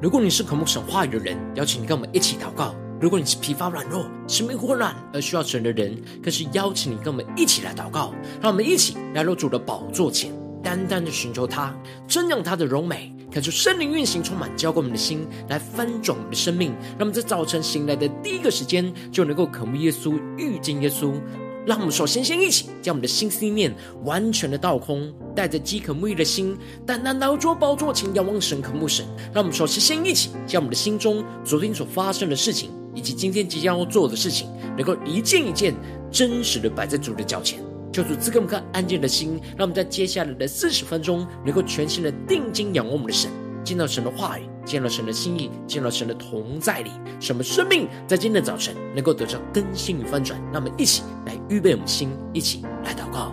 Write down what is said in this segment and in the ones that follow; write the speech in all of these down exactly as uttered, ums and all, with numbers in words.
如果你是渴慕神话语的人，邀请你跟我们一起祷告；如果你是疲乏软弱、生命混乱而需要神的人，更是邀请你跟我们一起来祷告。让我们一起来到主的宝座前，单单的寻求他，瞻仰他的荣美，恳求圣灵运行，充满浇灌我们的心，来翻转我们的生命。让我们在早晨醒来的第一个时间，就能够渴慕耶稣、遇见耶稣。让我们首先先一起将我们的心思念完全的倒空，带着饥渴沐浴的心，单单来到宝座前仰望神、渴慕神。让我们首先先一起将我们的心中昨天所发生的事情，以及今天即将要做的事情，能够一件一件真实的摆在主的脚前，求主赐给我们安静的心。让我们在接下来的四十分钟，能够全心的定睛仰望我们的神，见到神的话语，见到神的心意，见到神的同在里，什么生命在今天的早晨能够得到更新与翻转。让我们一起来预备我们心，一起来祷告。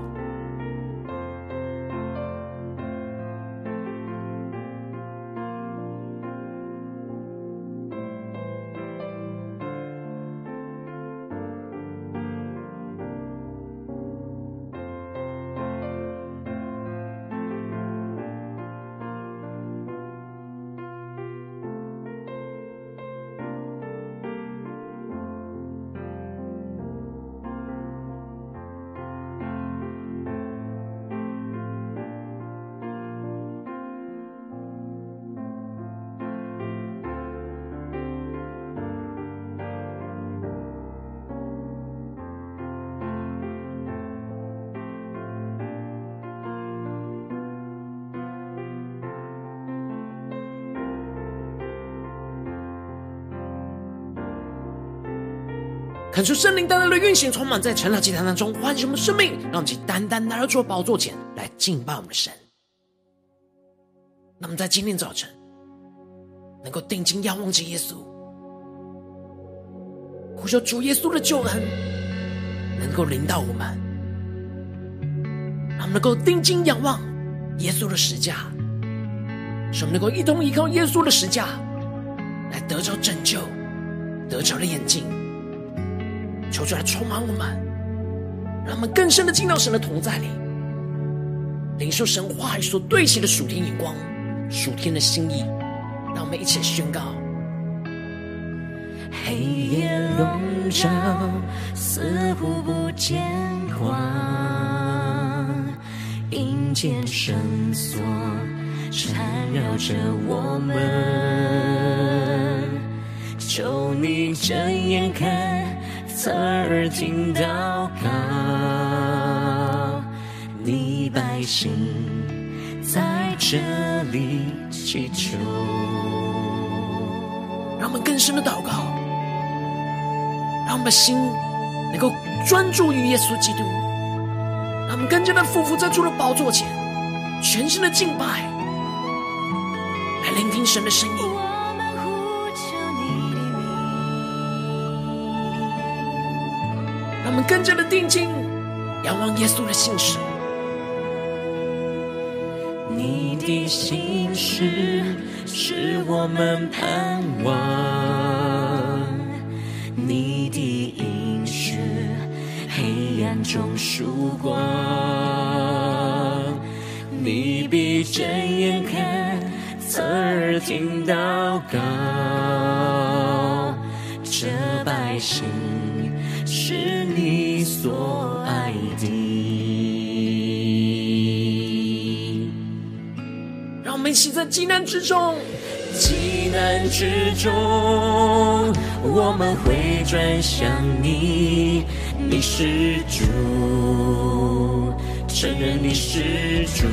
恳求圣灵单单的运行，充满在晨祷祭坛当中，唤醒我们生命，让我们单单来到主的宝座前来敬拜我们的神。那么在今天早晨，能够定睛仰望着耶稣，呼求主耶稣的救恩能够临到我们，让我们能够定睛仰望耶稣的十字架，使我们能够一同依靠耶稣的十字架来得着拯救，得着的眼睛。求主来充满我们，让我们更深的进到神的同在里，领受神话语所对齐的属天眼光、属天的心意。让我们一起宣告：黑夜笼罩，似乎不见光，阴间绳索缠绕着我们，求你睁眼看，侧耳听祷告，你百姓在这里祈求。让我们更深的祷告，让我们的心能够专注于耶稣基督，让我们更加的俯伏在主的宝座前，全心的敬拜，来聆听神的声音。让我们跟着的定睛仰望耶稣的信实，你的信实是我们盼望，你的应许黑暗中曙光，你必睁眼看，侧耳听祷告，这百姓是你所爱的。让我们一起在极难之中，极难之中我们会转向你，你是主，承认你是主，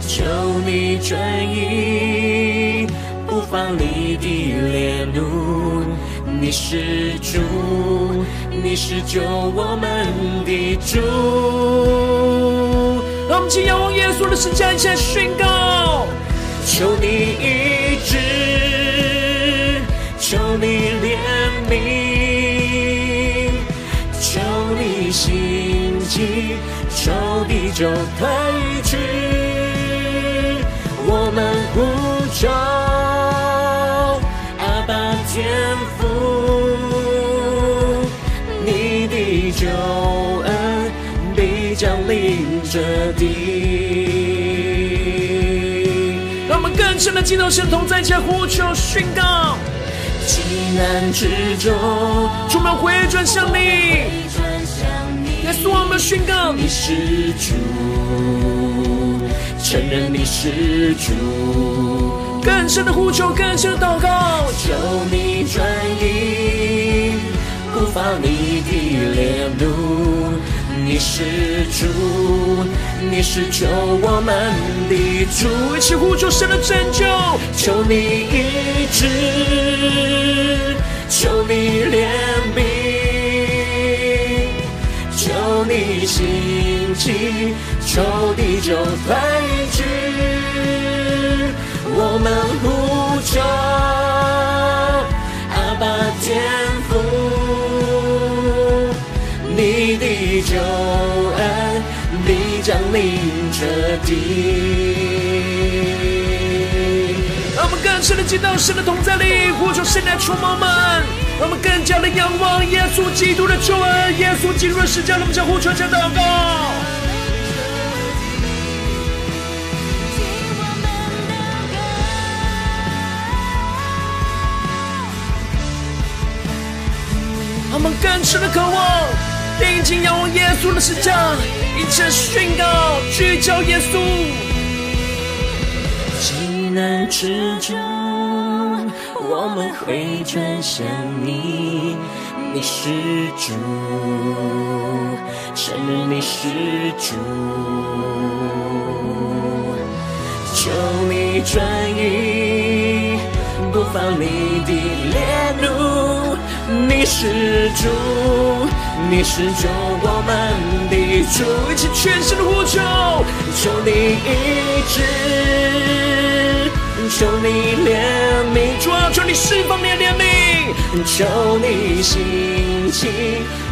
求你转移不放你的烈怒，你是主，你是救我们的主。让我们一起仰望耶稣的十字架，一起来宣告：求你医治，求你怜悯，求你兴起，求地就退去，我们呼求阿爸天父，救恩必降临这地，更深的进入神同在家呼求宣告，急难之中充满回转向你，耶稣我们宣告你是主，承认你是主，更深的呼求，更深的祷告，求你转移不发你的烈怒，你是主，你是救我们的主，一起呼求神的拯救，求你医治，求你怜悯，求你兴起，求地久天长，我们呼求阿爸天父，你的救恩必降临这地。让我们更深的进到神的同在里，呼求神来充满我们，让我们更加的仰望耶稣基督的救恩，耶稣基督的施教。让我们向呼求神祷告。我们更深的渴望定睛仰望耶稣的施教，一切宣告聚焦耶稣。急难之中，我们会转向你，你是主，承认你是主，求你转移，不放你的烈怒，你是主。你是救我们的主，一起全身的呼求，求你医治，求你怜悯，主啊，求你释放你的怜悯，求你兴起，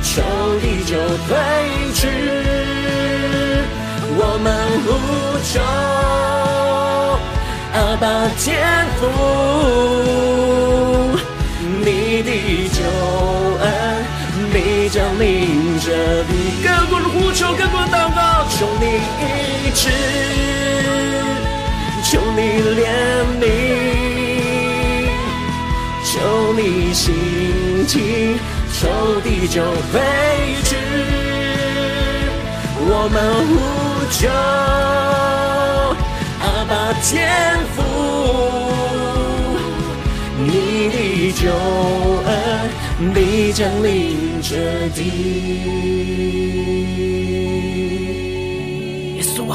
求地久天长，我们呼求阿爸天父，你的救恩必降临这地，更多的呼求，更多的祷告，求你医治，求你怜悯，求你兴起，求地久天长，我们呼求阿爸天父，你的救恩必降临这地。耶稣啊，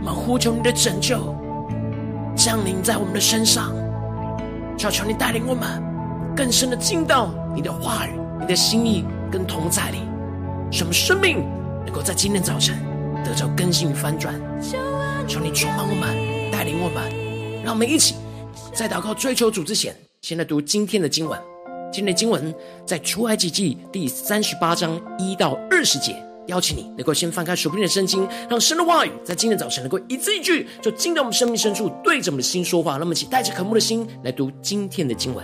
我们呼求你的拯救降临在我们的身上，求求你带领我们更深的进到你的话语、你的心意跟同在里，使我们生命能够在今天早晨得到更新与翻转。求你充满我们，带领我们，让我们一起在祷告追求主之前，先来读今天的经文。今天的经文在出埃及记第三十八章一到二十节，邀请你能够先翻开手边的圣经，让神的话语在今天早晨能够一字一句就进到我们生命深处，对着我们的心说话。让我们一起带着渴慕的心来读今天的经文。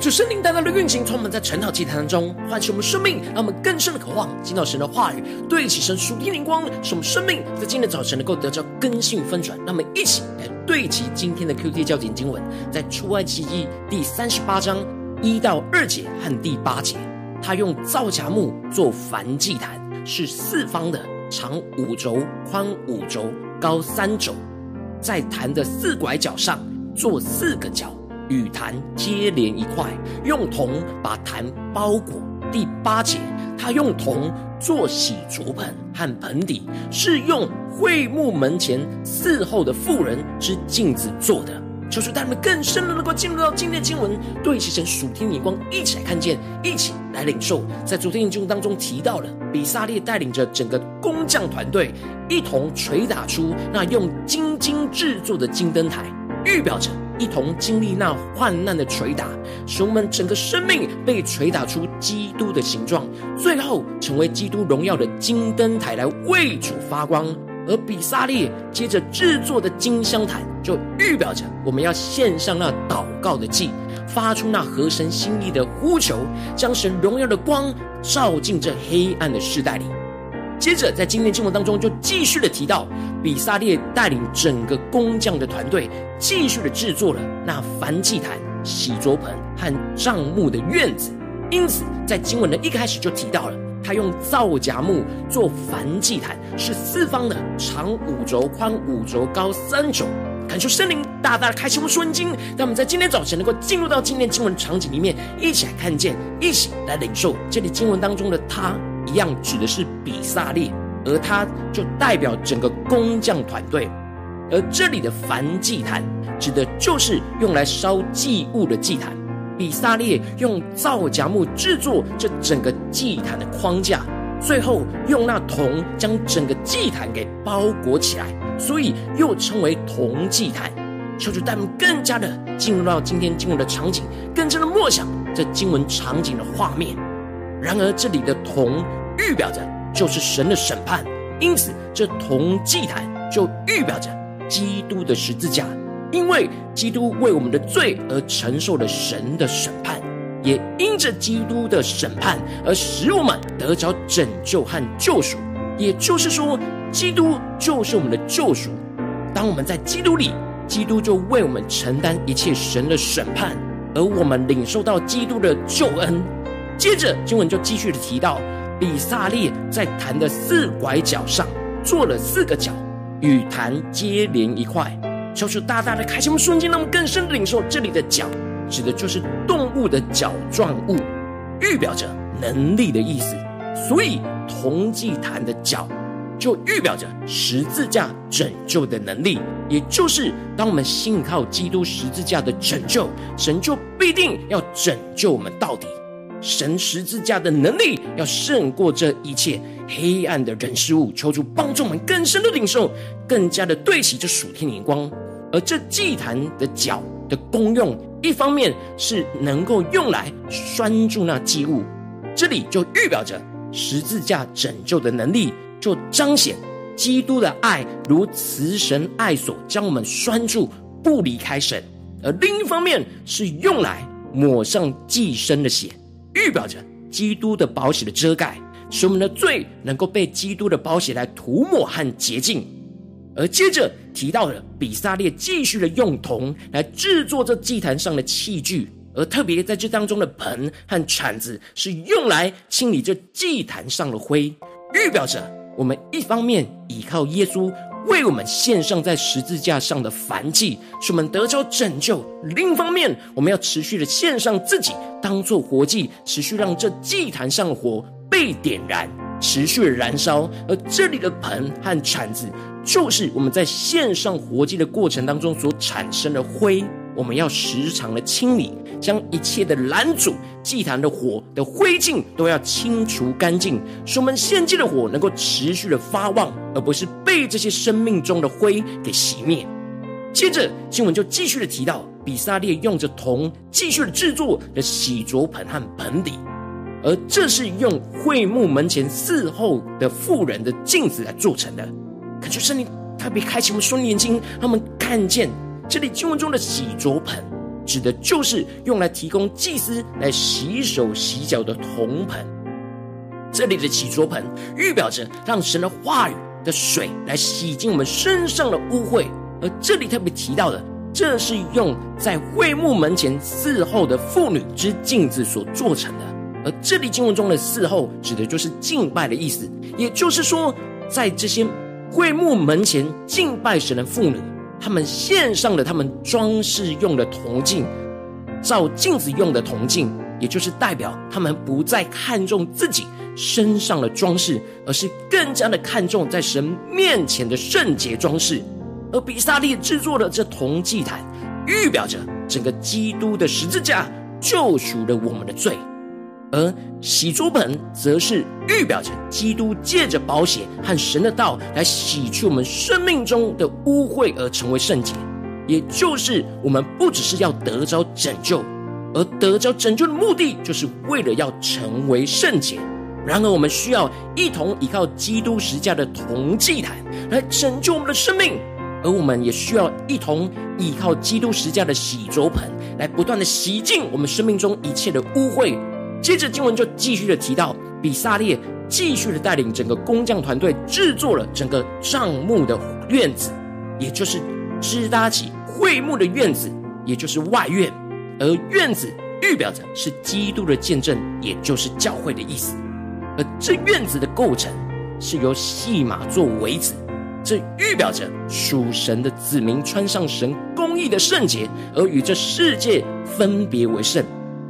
就圣灵单单的运行，从我们在晨祷祭坛中唤醒我们生命，让我们更深的渴望进到神的话语，对齐神属天灵光，使我们生命在今天早晨能够得到更新翻转。让我们一起来对齐今天的 Q T 焦点经文，在出埃及记第三十八章一到二节和第八节。他用皂荚木做燔祭坛，是四方的，长五肘，宽五肘，高三肘，在坛的四拐角上做四个角，与坛接连一块，用铜把坛包裹。第八节，他用铜做洗濯盆和盆底，是用会幕门前伺候的妇人之镜子做的。求主带我们更深的能够进入到今天的经文，对齐神属天眼光，一起来看见，一起来领受。在昨天的经文当中提到了比撒列带领着整个工匠团队一同捶打出那用精金制作的金灯台，预表着一同经历那患难的捶打，使我们整个生命被捶打出基督的形状，最后成为基督荣耀的金灯台来为主发光。而比撒列接着制作的金香坛，就预表着我们要献上那祷告的祭，发出那合神心意的呼求，将神荣耀的光照进这黑暗的世代里。接着在今天经文当中就继续的提到，比撒列带领整个工匠的团队继续的制作了那燔祭坛、洗濯盆和帐幕的院子。因此在经文的一开始就提到了，他用皂荚木做燔祭坛，是四方的，长五肘，宽五肘，高三肘。感受圣灵大大的开启我们属经，让我们在今天早晨能够进入到今天经文场景里面，一起来看见，一起来领受。这里经文当中的他一样指的是比撒列，而他就代表整个工匠团队。而这里的燔祭坛指的就是用来烧祭物的祭坛，比撒列用皂荚木制作这整个祭坛的框架，最后用那铜将整个祭坛给包裹起来，所以又称为铜祭坛。求主带我们更加的进入到今天经文的场景，更加的默想这经文场景的画面。然而这里的铜预表着就是神的审判，因此这铜祭坛就预表着基督的十字架，因为基督为我们的罪而承受了神的审判，也因着基督的审判而使我们得着拯救和救赎。也就是说，基督就是我们的救赎。当我们在基督里，基督就为我们承担一切神的审判，而我们领受到基督的救恩。接着经文就继续的提到，比撒列在坛的四拐角上做了四个角，与坛接连一块。求主大大的开启我们瞬间，让我们更深的领受。这里的角指的就是动物的角状物，预表着能力的意思，所以铜祭坛的角就预表着十字架拯救的能力，也就是当我们信靠基督十字架的拯救，神就必定要拯救我们到底。神十字架的能力要胜过这一切黑暗的人事物。求主帮助我们更深的领受，更加的对齐这属天的眼光。而这祭坛的角的功用，一方面是能够用来拴住那祭物，这里就预表着十字架拯救的能力，就彰显基督的爱如慈神爱所，将我们拴住不离开神。而另一方面是用来抹上祭牲的血，预表着基督的宝血的遮盖，使我们的罪能够被基督的宝血来涂抹和洁净。而接着提到了比撒列继续的用铜来制作这祭坛上的器具，而特别在这当中的盆和铲子是用来清理这祭坛上的灰，预表着我们一方面依靠耶稣为我们献上在十字架上的燔祭，使我们得着拯救；另一方面我们要持续的献上自己当作活祭，持续让这祭坛上的火被点燃，持续的燃烧。而这里的盆和铲子就是我们在献上活祭的过程当中所产生的灰，我们要时常的清理，将一切的拦阻祭坛的火的灰烬都要清除干净，使我们献祭的火能够持续的发旺，而不是被这些生命中的灰给熄灭。接着经文就继续的提到，比撒列用着铜继续的制作的洗濯盆和盆底，而这是用会幕门前伺候的妇人的镜子来做成的。感觉圣灵特别开启我们双眼睛，让我们看见这里经文中的洗濯盆指的就是用来提供祭司来洗手洗脚的铜盆。这里的洗濯盆预表着让神的话语的水来洗净我们身上的污秽，而这里特别提到的，这是用在会幕门前伺候的妇女之镜子所做成的。而这里经文中的伺候指的就是敬拜的意思，也就是说在这些会幕门前敬拜神的妇女，他们献上了他们装饰用的铜镜，照镜子用的铜镜，也就是代表他们不再看重自己身上的装饰，而是更加的看重在神面前的圣洁装饰。而比萨列制作的这铜祭坛预表着整个基督的十字架救赎了我们的罪，而洗濯盆则是预表着基督借着宝血和神的道来洗去我们生命中的污秽而成为圣洁，也就是我们不只是要得着拯救，而得着拯救的目的就是为了要成为圣洁。然而我们需要一同依靠基督十字架的铜祭坛来拯救我们的生命，而我们也需要一同依靠基督十字架的洗濯盆来不断的洗净我们生命中一切的污秽。接着经文就继续的提到，比萨列继续的带领整个工匠团队制作了整个帐幕的院子，也就是支搭起会幕的院子，也就是外院。而院子预表着是基督的见证，也就是教会的意思。而这院子的构成是由细麻做围子，这预表着属神的子民穿上神公义的圣洁，而与这世界分别为圣。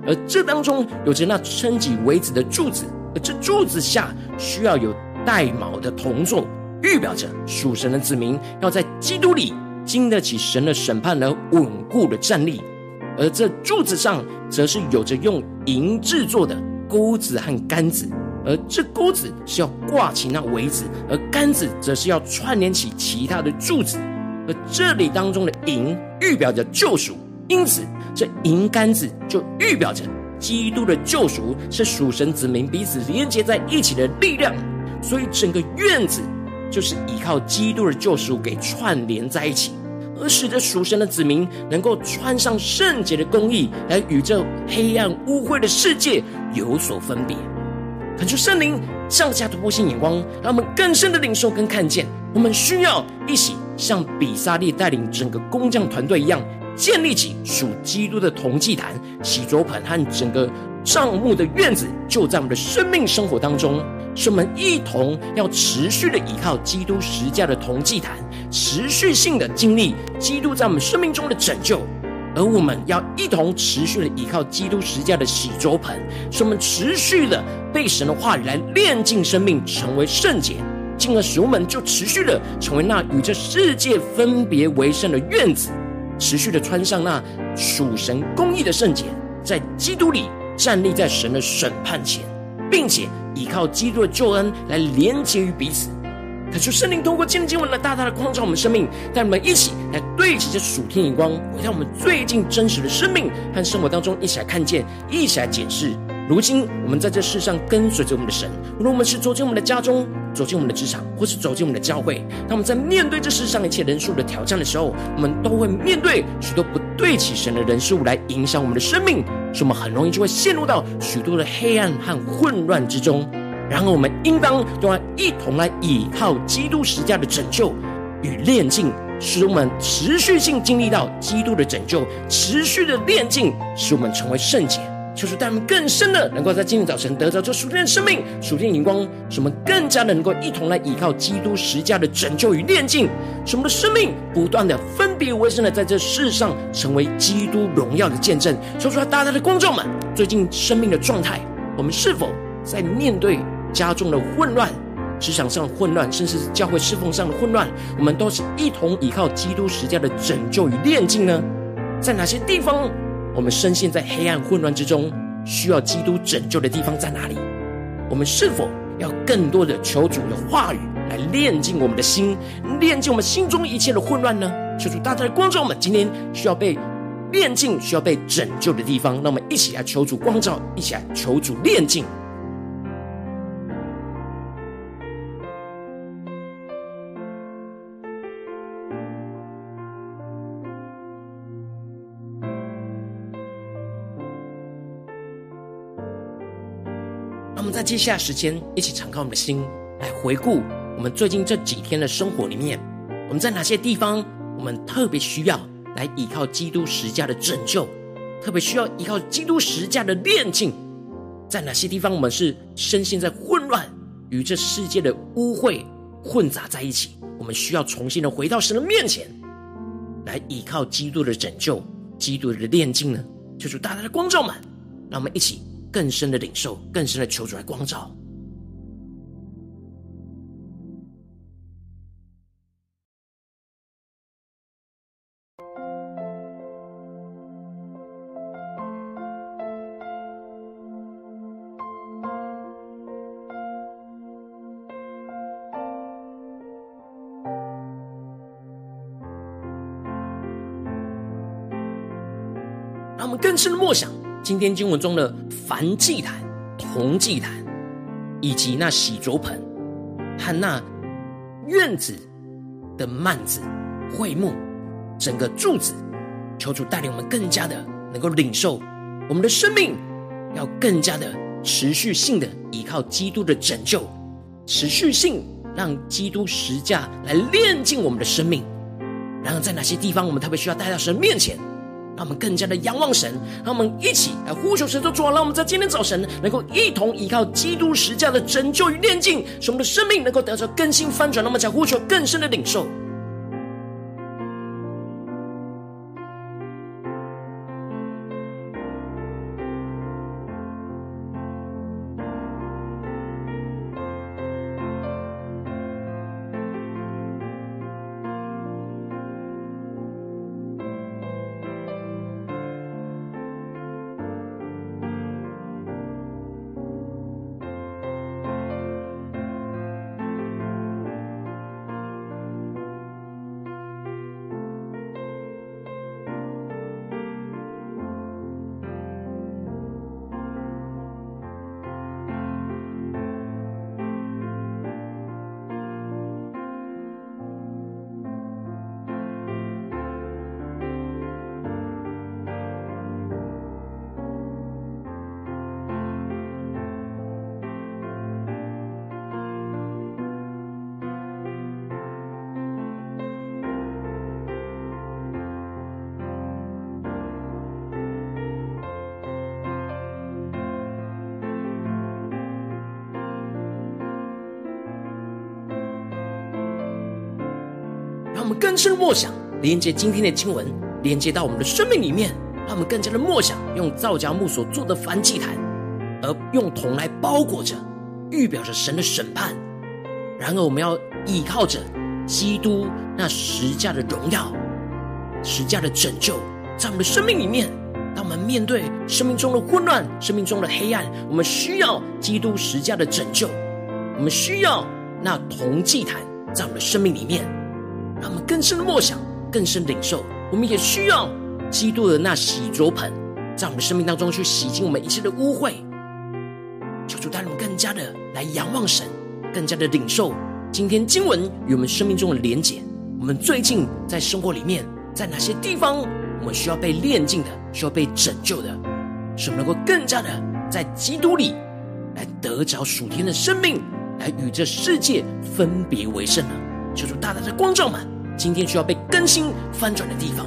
而这当中有着那撑起围子的柱子，而这柱子下需要有带卯的铜座，预表着属神的子民要在基督里经得起神的审判而稳固的站立。而这柱子上则是有着用银制作的钩子和杆子，而这钩子是要挂起那围子，而杆子则是要串联起其他的柱子。而这里当中的银预表着救赎，因此这银杆子就预表着基督的救赎是属神子民彼此连接在一起的力量，所以整个院子就是依靠基督的救赎给串联在一起，而使得属神的子民能够穿上圣洁的公义来与这黑暗污秽的世界有所分别。恳求圣灵降下突破性眼光，让我们更深的领受跟看见，我们需要一起像比萨列带领整个工匠团队一样，建立起属基督的铜祭坛、洗濯盆和整个帐幕的院子，就在我们的生命生活当中。使我们一同要持续的依靠基督十字架的铜祭坛，持续性的经历基督在我们生命中的拯救。而我们要一同持续的依靠基督十字架的洗濯盆，使我们持续的被神的话语来炼净生命，成为圣洁，进而使我们就持续的成为那与这世界分别为圣的院子，持续的穿上那属神公义的圣洁，在基督里站立在神的审判前，并且依靠基督的救恩来连结于彼此。恳求圣灵通过今天经文来大大的光照我们生命，带我们一起来对齐这属天眼光，回到我们最近真实的生命和生活当中，一起来看见，一起来解释。如今我们在这世上跟随着我们的神，无论我们是走进我们的家中，走进我们的职场，或是走进我们的教会，当我们在面对这世上一切人数的挑战的时候，我们都会面对许多不对齐神的人数来影响我们的生命，所以我们很容易就会陷入到许多的黑暗和混乱之中。然而我们应当都要一同来倚靠基督十字架的拯救与炼净，使我们持续性经历到基督的拯救，持续的炼净，使我们成为圣洁。求主带我们更深的能够在今天早晨得到这属天的生命、属天的眼光，使我们更加的能够一同来依靠基督十字架的拯救与炼净，使我们的生命不断的分别为圣的在这世上成为基督荣耀的见证。求主大大的光照们最近生命的状态，我们是否在面对家中的混乱、职场上的混乱，甚至是教会侍奉上的混乱，我们都是一同依靠基督十字架的拯救与炼净呢？在哪些地方我们深陷在黑暗混乱之中，需要基督拯救的地方在哪里？我们是否要更多的求主的话语来炼净我们的心，炼净我们心中一切的混乱呢？求主大大的光照我们今天需要被炼净、需要被拯救的地方，让我们一起来求主光照，一起来求主炼净。们在接下来时间一起敞开我们的心，来回顾我们最近这几天的生活里面，我们在哪些地方我们特别需要来依靠基督十字架的拯救，特别需要依靠基督十字架的炼净，在哪些地方我们是深陷在混乱与这世界的污秽混杂在一起，我们需要重新的回到神的面前，来依靠基督的拯救，基督的炼净呢？求主大大的光照们，让我们一起更深的领受，更深的求主来光照。我们更深的默想今天经文中的燔祭坛、铜祭坛，以及那洗濯盆和那院子的幔子、会幕、整个柱子，求主带领我们更加的能够领受我们的生命，要更加的持续性的依靠基督的拯救，持续性让基督十字架来炼净我们的生命。然而在哪些地方我们特别需要带到神面前，让我们更加的仰望神，让我们一起来呼求神，说主啊，让我们在今天早晨能够一同依靠基督十字架的拯救与炼净，使我们的生命能够得到更新翻转，让我们才呼求更深的领受。我们更深默想，连接今天的经文，连接到我们的生命里面，让我们更加的默想用皂荚木所做的燔祭坛，而用铜来包裹着，预表着神的审判。然而我们要依靠着基督那十字架的荣耀，十字架的拯救，在我们的生命里面，当我们面对生命中的混乱，生命中的黑暗，我们需要基督十字架的拯救，我们需要那铜祭坛在我们的生命里面，让我们更深的默想，更深领受。我们也需要基督的那洗濯盆，在我们生命当中去洗净我们一切的污秽。求主带领我们更加的来仰望神，更加的领受今天经文与我们生命中的连结。我们最近在生活里面，在哪些地方我们需要被炼净的，需要被拯救的，使我们能够更加的在基督里来得着属天的生命，来与这世界分别为圣呢？求主大大的光照们今天需要被更新翻转的地方。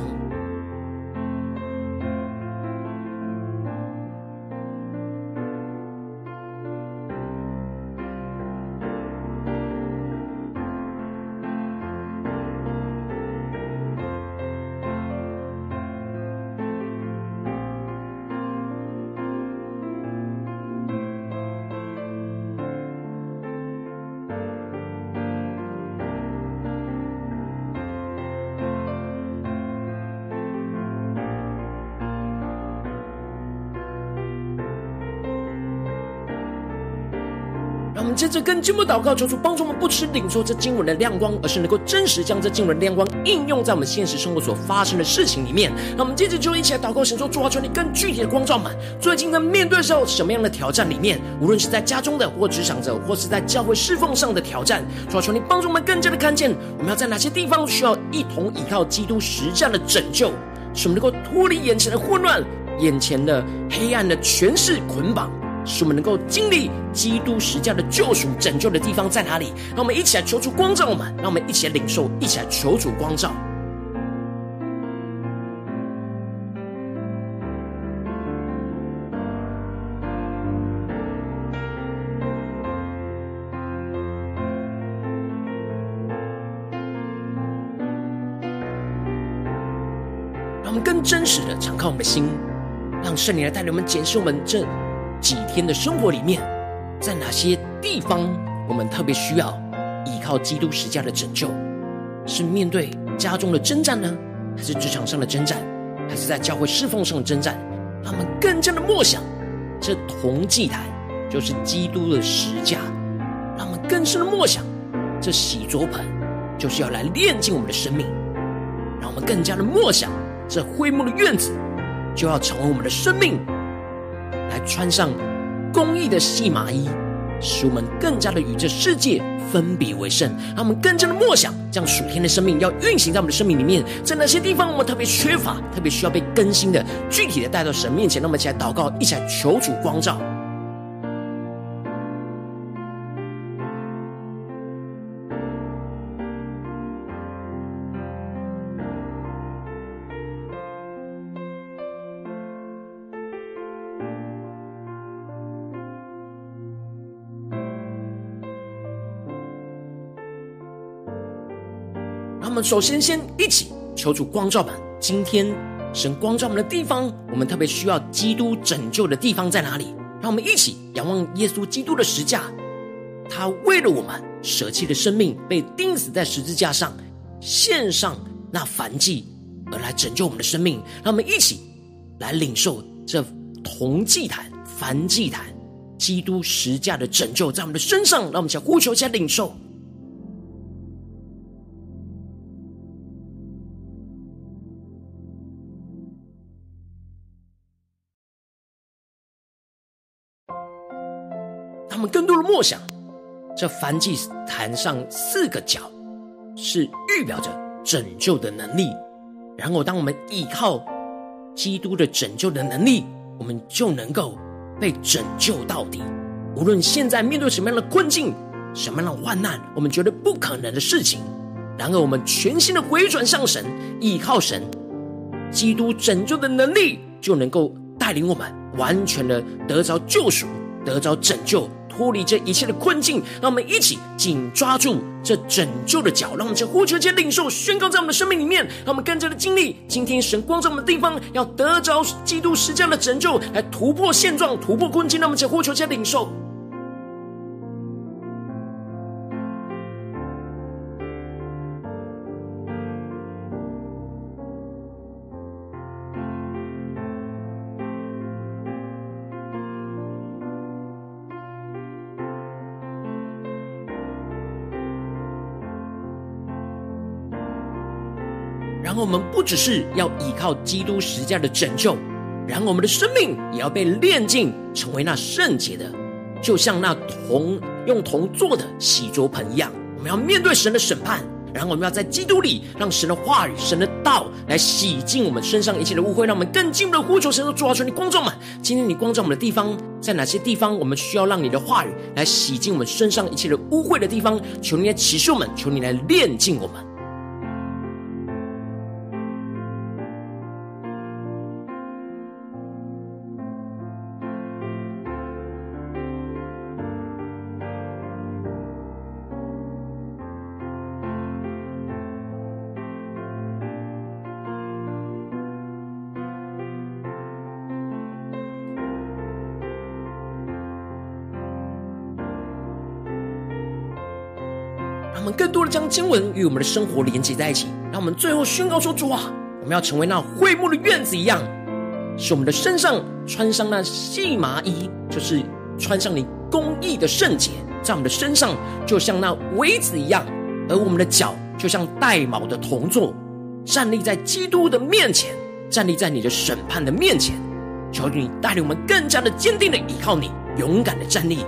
接着跟经文祷告，求主帮助我们不只领受这经文的亮光，而是能够真实将这经文的亮光应用在我们现实生活所发生的事情里面。那我们接着就一起来祷告神说，主啊，求你更具体的光照们最近在面对到什么样的挑战里面，无论是在家中的或职场者，或是在教会侍奉上的挑战，主啊，求你帮助我们更加的看见我们要在哪些地方需要一同依靠基督十字架的拯救，使我们能够脱离眼前的混乱，眼前的黑暗的权势捆绑，使我们能够经历基督十字架的救赎拯救的地方在哪里。让我们一起来求主光照我们，让我们一起来领受，一起来求主光照。让我们更真实的敞开我们的心，让圣灵来带领我们检视我们这几天的生活里面，在哪些地方我们特别需要依靠基督十字架的拯救。是面对家中的征战呢，还是职场上的征战，还是在教会侍奉上的征战？让我们更加的默想这铜祭坛就是基督的十字架，让我们更深的默想这洗濯盆就是要来炼净我们的生命，让我们更加的默想这会幕的院子就要成为我们的生命，来穿上公义的细麻衣，使我们更加的与这世界分别为圣。让我们更加的默想这样属天的生命要运行在我们的生命里面，在哪些地方我们特别缺乏，特别需要被更新的，具体的带到神面前。让我们一起来祷告，一起来求主光照。我们首先先一起求主光照们，今天神光照我们的地方，我们特别需要基督拯救的地方在哪里？让我们一起仰望耶稣基督的十字架，他为了我们舍弃的生命被钉死在十字架上，献上那燔祭而来拯救我们的生命。让我们一起来领受这铜祭坛燔祭坛基督十字架的拯救在我们的身上。让我们想呼求一下领受。我们更多的默想这燔祭坛上四个角是预表着拯救的能力，然后当我们依靠基督的拯救的能力，我们就能够被拯救到底。无论现在面对什么样的困境，什么样的患难，我们觉得不可能的事情，然而我们全心的回转向神，依靠神基督拯救的能力，就能够带领我们完全的得着救赎，得着拯救，脱离这一切的困境。让我们一起紧抓住这拯救的脚，让我们在呼求间领受宣告在我们的生命里面。让我们更加的经历今天神光照我们的地方要得着基督十字架的拯救，来突破现状，突破困境。让我们在呼求间领受。然后我们不只是要依靠基督十字架的拯救，然后我们的生命也要被炼净，成为那圣洁的，就像那铜用铜做的洗濯盆一样。我们要面对神的审判，然后我们要在基督里让神的话语神的道来洗净我们身上一切的污秽。让我们更进一步的呼求神，主啊，求你光照们，今天你光照我们的地方在哪些地方，我们需要让你的话语来洗净我们身上一切的污秽的地方，求你来启示我们，求你来炼净我们。我们更多的将经文与我们的生活连接在一起，让我们最后宣告说，主啊，我们要成为那会幕的院子一样，使我们的身上穿上那细麻衣，就是穿上你公义的圣洁在我们的身上，就像那苇子一样，而我们的脚就像带卯的铜座，站立在基督的面前，站立在你的审判的面前。求你带领我们更加的坚定的依靠你，勇敢的站立，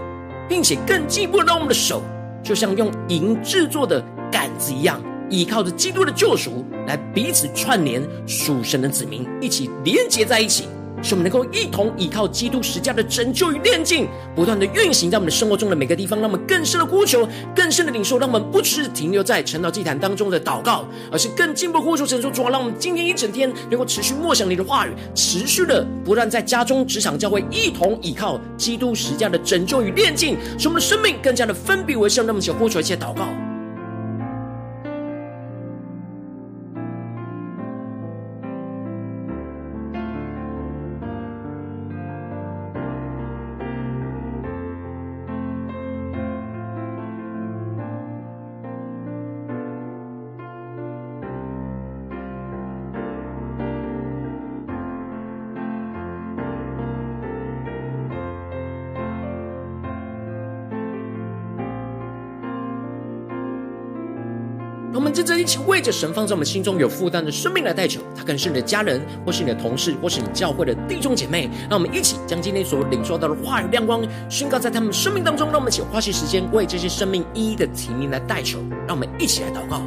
并且更进一步让我们的手就像用银制作的杆子一样，依靠着基督的救赎来彼此串联，属神的子民一起连结在一起，使我们能够一同倚靠基督十字架的拯救与炼净，不断的运行在我们的生活中的每个地方，让我们更深的呼求，更深的领受，让我们不只是停留在晨祷祭坛当中的祷告，而是更进一步呼求神说，主啊，让我们今天一整天能够持续默想你的话语，持续的不断在家中、职场、教会一同倚靠基督十字架的拯救与炼净，使我们的生命更加的分别为圣。那么请呼求一些祷告。真正一起为着神放在我们心中有负担的生命来代求，他可能是你的家人，或是你的同事，或是你教会的弟兄姐妹，让我们一起将今天所领受到的话语亮光宣告在他们生命当中，让我们一起花些时间为这些生命一一的提名来代求，让我们一起来祷告。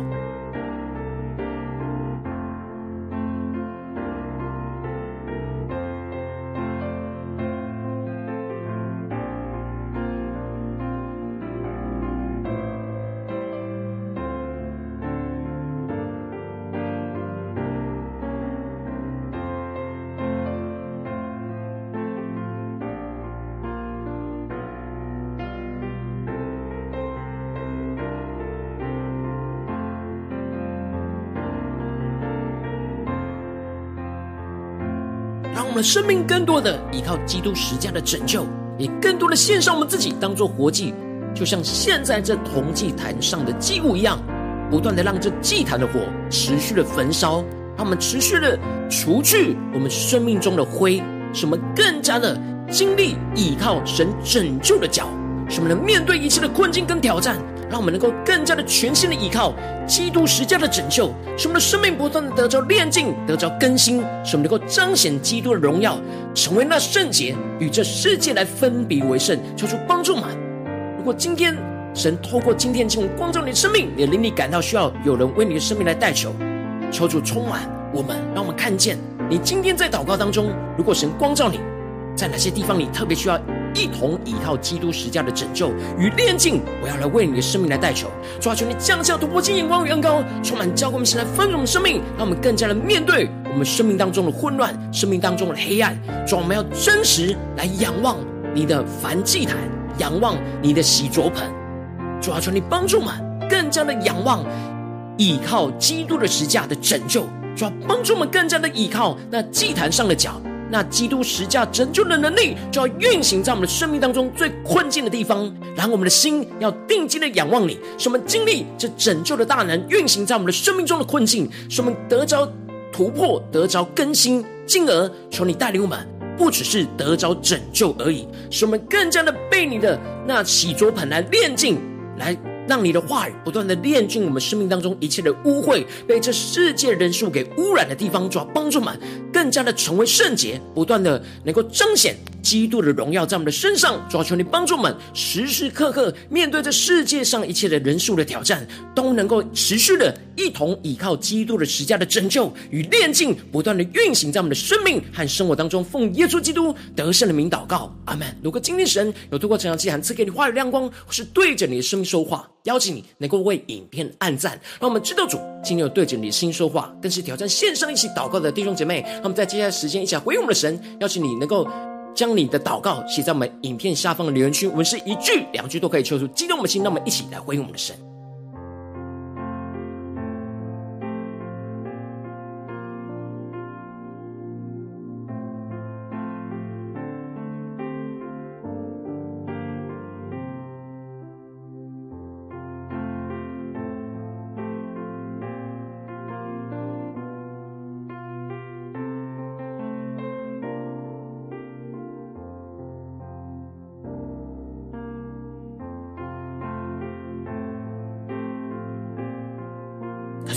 我们生命更多的依靠基督十字架的拯救，也更多的献上我们自己当作活祭，就像现在这铜祭坛上的祭物一样，不断的让这祭坛的火持续的焚烧，让我们持续的除去我们生命中的灰，使我们更加的经历依靠神拯救的脚，使我们能面对一切的困境跟挑战，让我们能够更加的全心的依靠基督十字架的拯救，使我们的生命不断的得着炼净，得着更新，使我们能够彰显基督的荣耀，成为那圣洁，与这世界来分别为圣。求主帮助我们，如果今天神透过今天经文光照你的生命，也令你感到需要有人为你的生命来代求，求主充满我们，让我们看见你今天在祷告当中，如果神光照你在哪些地方你特别需要一同倚靠基督十字架的拯救与炼净，我要来为你的生命来代求。主啊，求你降下突破性眼光与恩膏，充满教灌我们，先来丰盛生命，让我们更加的面对我们生命当中的混乱，生命当中的黑暗。主啊，我们要真实来仰望你的燔祭坛，仰望你的洗濯盆。主啊，求你帮助我们更加的仰望倚靠基督的十字架的拯救。主啊，帮助我们更加的倚靠那祭坛上的脚，那基督十字架拯救的能力就要运行在我们的生命当中最困境的地方，然后我们的心要定睛的仰望你，使我们经历这拯救的大能运行在我们的生命中的困境，使我们得着突破，得着更新，进而求你带领我们不只是得着拯救而已，使我们更加的被你的那洗濯盆来炼净，来让你的话语不断的炼净我们生命当中一切的污秽，被这世界人数给污染的地方，主要帮助我们更加的成为圣洁，不断的能够彰显基督的荣耀在我们的身上。主要求你帮助我们时时刻刻面对这世界上一切的人数的挑战，都能够持续的一同倚靠基督的十字架的拯救与炼净，不断的运行在我们的生命和生活当中。奉耶稣基督得胜的名祷告，阿们。如果今天神有透过晨祷祭坛赐给你话语亮光，或是对着你的生命说话，邀请你能够为影片按赞，让我们知道主今天有对着你的心说话，更是挑战线上一起祷告的弟兄姐妹，让我们在接下来时间一起来回应我们的神。邀请你能够将你的祷告写在我们影片下方的留言区，我们是一句两句都可以求出激动我们的心，让我们一起来回应我们的神。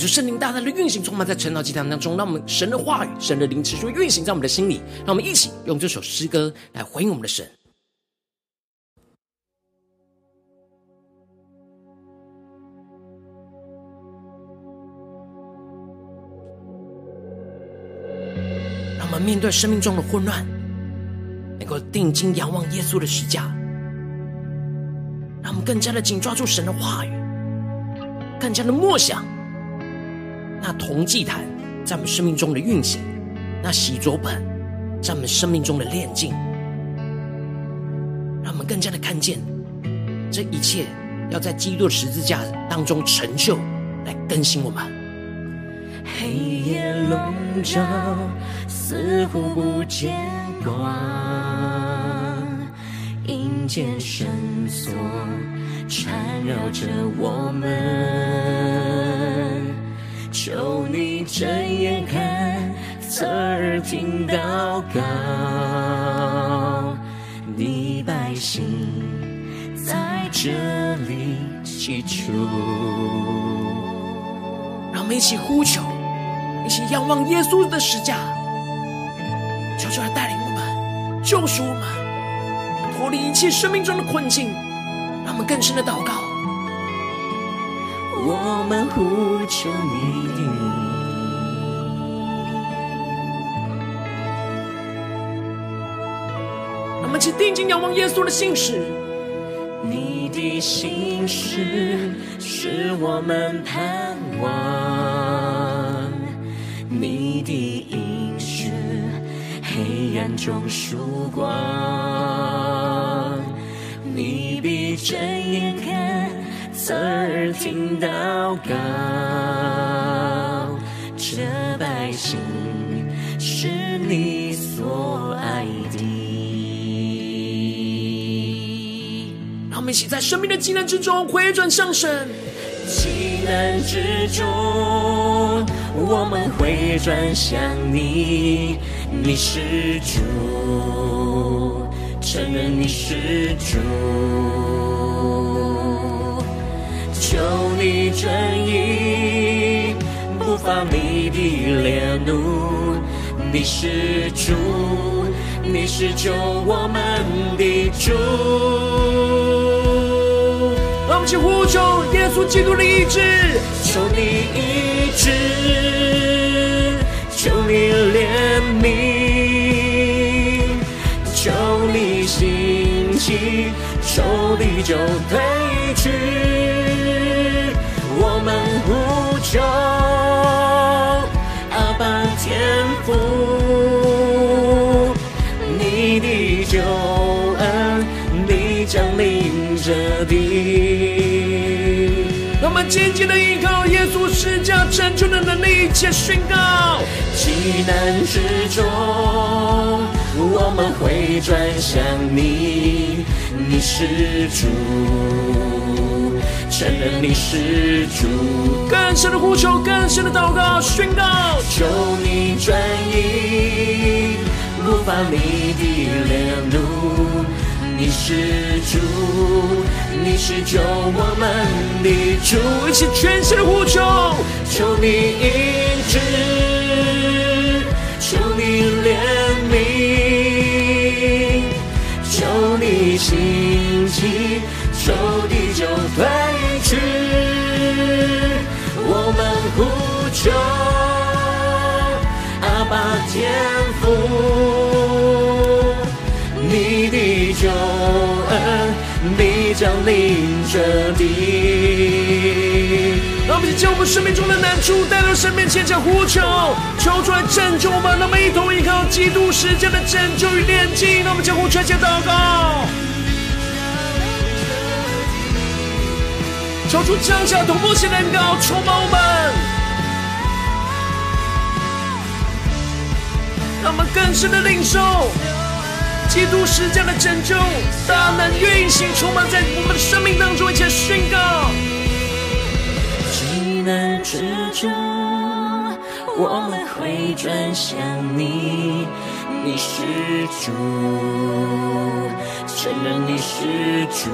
就圣灵大大的运行，充满在晨祷祭坛当中，让我们神的话语、神的灵持续运行在我们的心里。让我们一起用这首诗歌来回应我们的神。让我们们面对生命中的混乱，能够定睛仰望耶稣的十字架，让我们更加的紧抓住神的话语，更加的默想那铜祭坛在我们生命中的运行，那洗濯盆在我们生命中的炼净，让我们更加的看见这一切要在基督的十字架当中成就，来更新我们。黑夜笼罩，似乎不见光，阴间绳索缠绕着我们，求你睁眼看，侧耳听祷告，你百姓在这里祈求。让我们一起呼求，一起仰望耶稣的十字架，求主来带领我们，救赎我们，脱离一切生命中的困境。让我们更深的祷告，我们呼求你，我们一起定睛仰望耶稣的信使。你的信使是我们盼望，你的应许黑暗中曙光，你必睁眼看，侧耳听祷告，这百姓是你所爱的。我们一起在生命的急难之中回转向神，急难之中我们回转向你，你是主，承认你是主，求你正义不发你的烈怒，你是主，你是救我们的主。让我们一起呼求耶稣基督的医治，求你医治，求你怜悯，求你兴起，仇敌就退去，我们呼求阿爸天父，你的救恩你降临这地。我们紧紧地依靠耶稣施加拯救的能力，且宣告急难之中我们会转向你，你是主，承认你是主，更深的呼求，更深的祷告，宣告求你转移不发你的烈怒，你是主，你是救我们的主，一起全心的呼求，求你医治，求你怜悯，求你兴起，仇敌就退去，我们呼求阿爸天父，你的救恩你降临这地。让我们一起将我们生命中的难处带到神面前，向呼求，求出来拯救我们。让我们一同依靠基督实践的拯救与炼净。让我们将呼求向祷告，求出降下同步性能高充满我们，让我们更深的领受基督十字架的拯救大能运行，充满在我们的生命当中，一起宣告急难之中我们会转向你，你是主，承认你是主，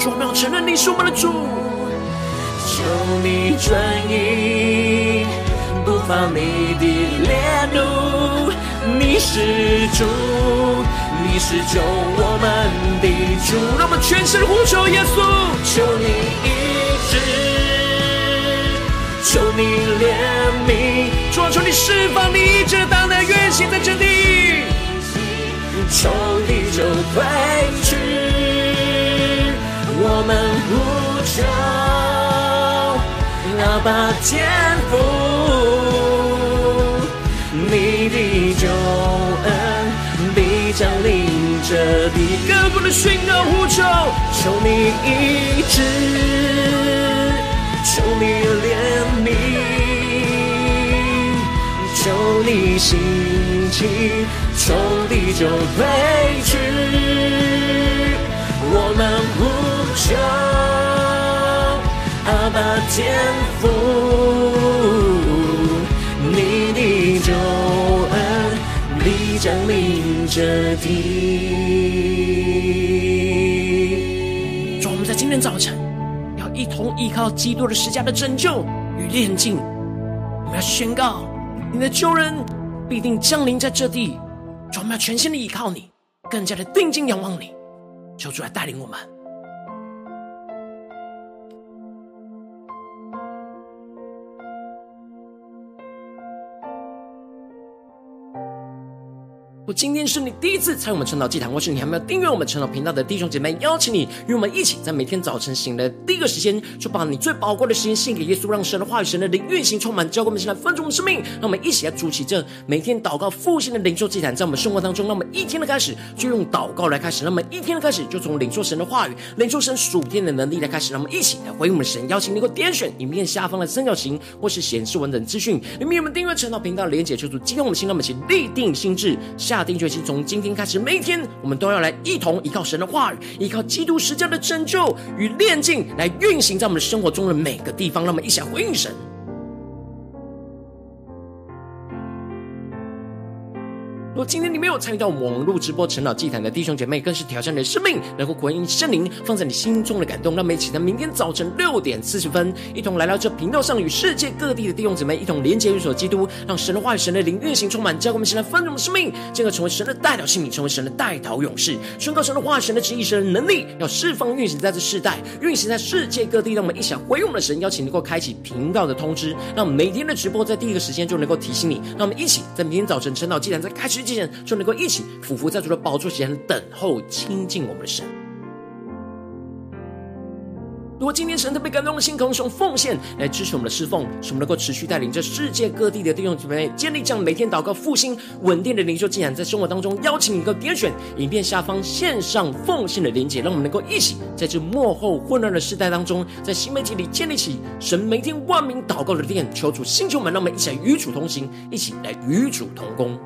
主我们要承认你是我们的主，求你转移不发你的烈怒，你是主，你是救我们的主。让我们全身呼求耶稣，求你医治，求你怜悯，名，主啊，求你释放你这当代运行的真理，求你就退去，我们呼求阿爸天父，你的救恩必降临这地，更多的宣告呼求，求你医治，求你怜悯，求你兴起，求你就退去，我们呼求阿爸天父，你的救恩必降临这地。主，我们在今天早晨要一同依靠基督的十架的拯救与炼净，我们要宣告你的救恩必定降临在这地，主，我们要全心的依靠你，更加的定睛仰望你，求主来带领我们。我今天是你第一次参与我们晨祷祭坛，或是你还没有订阅我们晨祷频道的弟兄姐妹，邀请你与我们一起在每天早晨醒来的第一个时间，就把你最宝贵的时间献给耶稣，让神的话语、神的灵运行充满，教给我们现在分足我们生命。让我们一起来筑起这每天祷告复兴的灵修祭坛，在我们生活当中，让我们一天的开始就用祷告来开始，让我们一天的开始就从领受神的话语、领受神属天的能力来开始。让我们一起来回应我们神，邀请你给我点选影片下方的三角形，或是显示完整资讯里面有我们订阅晨祷频道的连结，求主激动我们心，让我们一起立定心志，下定决心，从今天开始，每一天我们都要来一同依靠神的话语，依靠基督十架的拯救与炼净，来运行在我们生活中的每个地方。让我们一起来回应神。如果今天你没有参与到我们网络直播晨祷祭坛的弟兄姐妹，更是挑战你的生命，能够回应圣灵放在你心中的感动。让我们一起在明天早晨六点四十分，一同来到这频道上，与世界各地的弟兄姐妹一同连接于所基督，让神的话语、神的灵运行充满，教给我们现在丰盛的生命，进而成为神的代表性命，成为神的代祷勇士，宣告神的话语、神的旨意、神的能力，要释放运行在这世代，运行在世界各地。让我们一起回应我们的神，邀请能够开启频道的通知，让每天的直播在第一个时间就能够提醒你。让我们一起在明天早晨晨祷祭坛在开始之前，就能够一起俯伏在主的宝座前，等候亲近我们的神。如果今天神特别感动的心，同时用奉献来支持我们的侍奉，使我们能够持续带领着世界各地的弟兄姊妹建立这样每天祷告复兴稳定的灵修祭坛，在生活当中邀请你能够点选影片下方线上奉献的连结，让我们能够一起在这末后混乱的世代当中，在新媒体里建立起神每天万名祷告的殿。求主星球们，让我们一起来与主同行，一起来与主同工。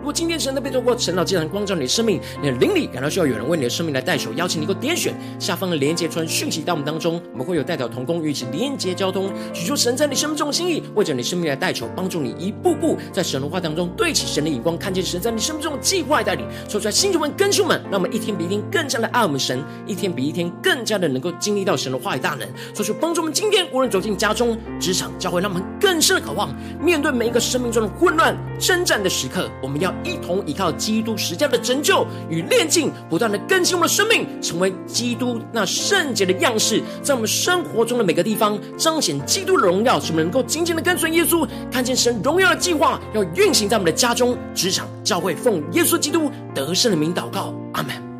如果今天神的被透过晨祷祭坛光照你的生命，你的灵里感到需要有人为你的生命来代求，邀请你能够点选下方的连结传讯息到我们当中，我们会有代表同工与一起连结交通，许出神在你生命中的心意，为着你生命来代求，帮助你一步步在神的话当中对齐神的眼光，看见神在你生命中的计划带领。说出来，星球们、跟兄们，让我们一天比一天更加的爱我们神，一天比一天更加的能够经历到神的话语大能。说出帮助我们今天无论走进家中、职场、教会，让我们更深的渴望面对每一个生命中的混乱、征战的时刻，我们要一同依靠基督十架的拯救与炼净，不断的更新我们的生命，成为基督那圣洁的样式，在我们生活中的每个地方彰显基督的荣耀，使我们能够紧紧的跟随耶稣，看见神荣耀的计划要运行在我们的家中、职场、教会。奉耶稣基督得胜的名祷告，阿们。